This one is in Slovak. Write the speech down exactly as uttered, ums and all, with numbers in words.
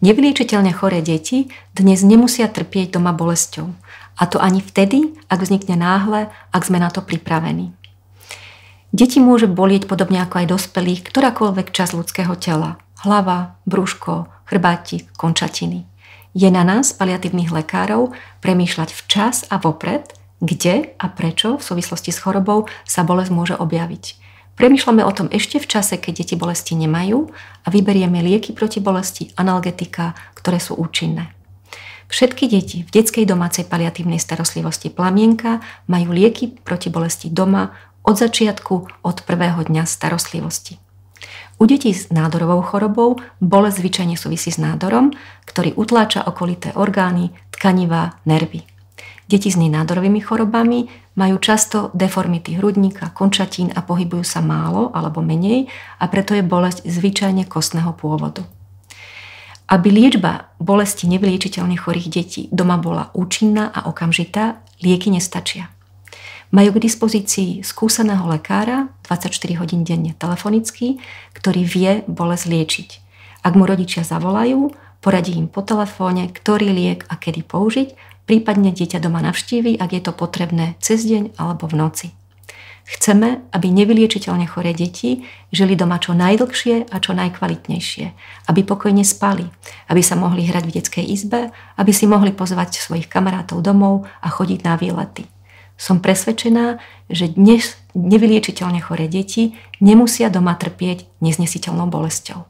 Nevyliečiteľne choré deti dnes nemusia trpieť doma bolesťou. A to ani vtedy, ak vznikne náhle, ak sme na to pripravení. Deti môže bolieť podobne ako aj dospelých ktorákoľvek časť ľudského tela. Hlava, brúško, chrbátik, končatiny. Je na nás, paliatívnych lekárov, premýšľať včas a vopred, kde a prečo v súvislosti s chorobou sa bolesť môže objaviť. Premýšľame o tom ešte v čase, keď deti bolesti nemajú a vyberieme lieky proti bolesti, analgetika, ktoré sú účinné. Všetky deti v detskej domácej paliatívnej starostlivosti Plamienka majú lieky proti bolesti doma od začiatku, od prvého dňa starostlivosti. U detí s nádorovou chorobou bolesť zvyčajne súvisí s nádorom, ktorý utláča okolité orgány, tkanivá, nervy. Deti s nenádorovými chorobami majú často deformity hrudníka, končatín a pohybujú sa málo alebo menej a preto je bolesť zvyčajne kostného pôvodu. Aby liečba bolesti nevyliečiteľne chorých detí doma bola účinná a okamžitá, lieky nestačia. Majú k dispozícii skúseného lekára dvadsaťštyri hodín denne telefonicky, ktorý vie bolesť liečiť. Ak mu rodičia zavolajú, poradí im po telefóne, ktorý liek a kedy použiť, prípadne dieťa doma navštívi, ak je to potrebné cez deň alebo v noci. Chceme, aby nevyliečiteľne choré deti žili doma čo najdlhšie a čo najkvalitnejšie, aby pokojne spali, aby sa mohli hrať v detskej izbe, aby si mohli pozvať svojich kamarátov domov a chodiť na výlety. Som presvedčená, že dnes nevyliečiteľne choré deti nemusia doma trpieť neznesiteľnou bolesťou.